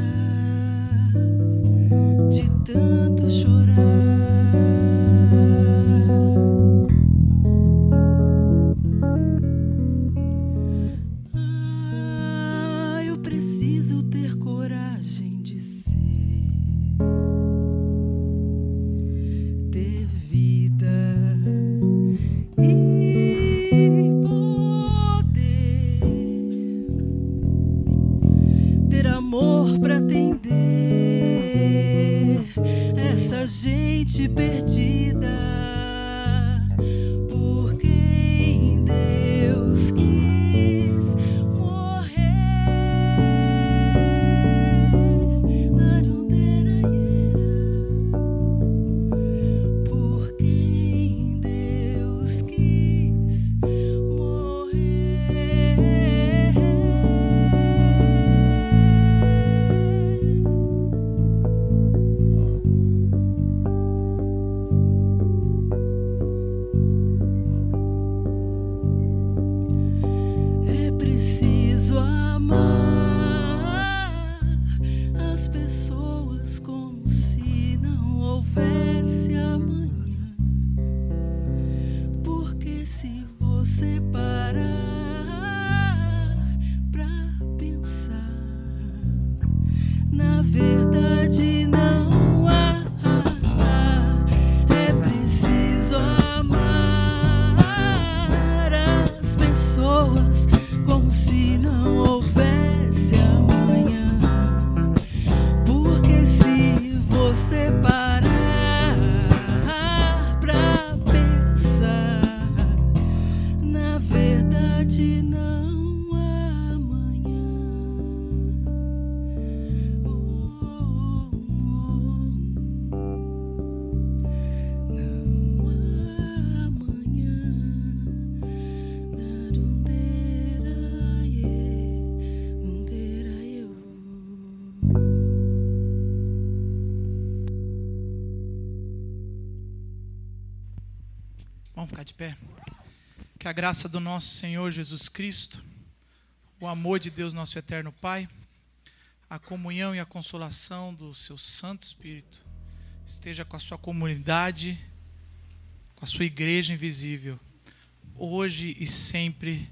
de tanto chorar. amor pra atender essa gente perdida, por quem Deus quis morrer. Por quem Deus quis morrer. É preciso amar as pessoas como se não houvesse amanhã, porque se você parar pra pensar, na verdade não há. É preciso amar as pessoas como se não houvesse amanhã, porque se você parar pra pensar, na verdade não há amanhã. Oh, oh, oh. Não há amanhã. Narunderaiê, underaiô. Vamos ficar de pé? Que a graça do nosso Senhor Jesus Cristo, o amor de Deus, nosso eterno Pai, a comunhão e a consolação do seu Santo Espírito esteja com a sua comunidade, com a sua igreja invisível, hoje e sempre,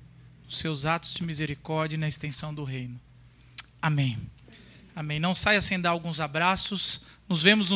nos seus atos de misericórdia e na extensão do reino. Amém. Amém. Não saia sem dar alguns abraços. Nos vemos no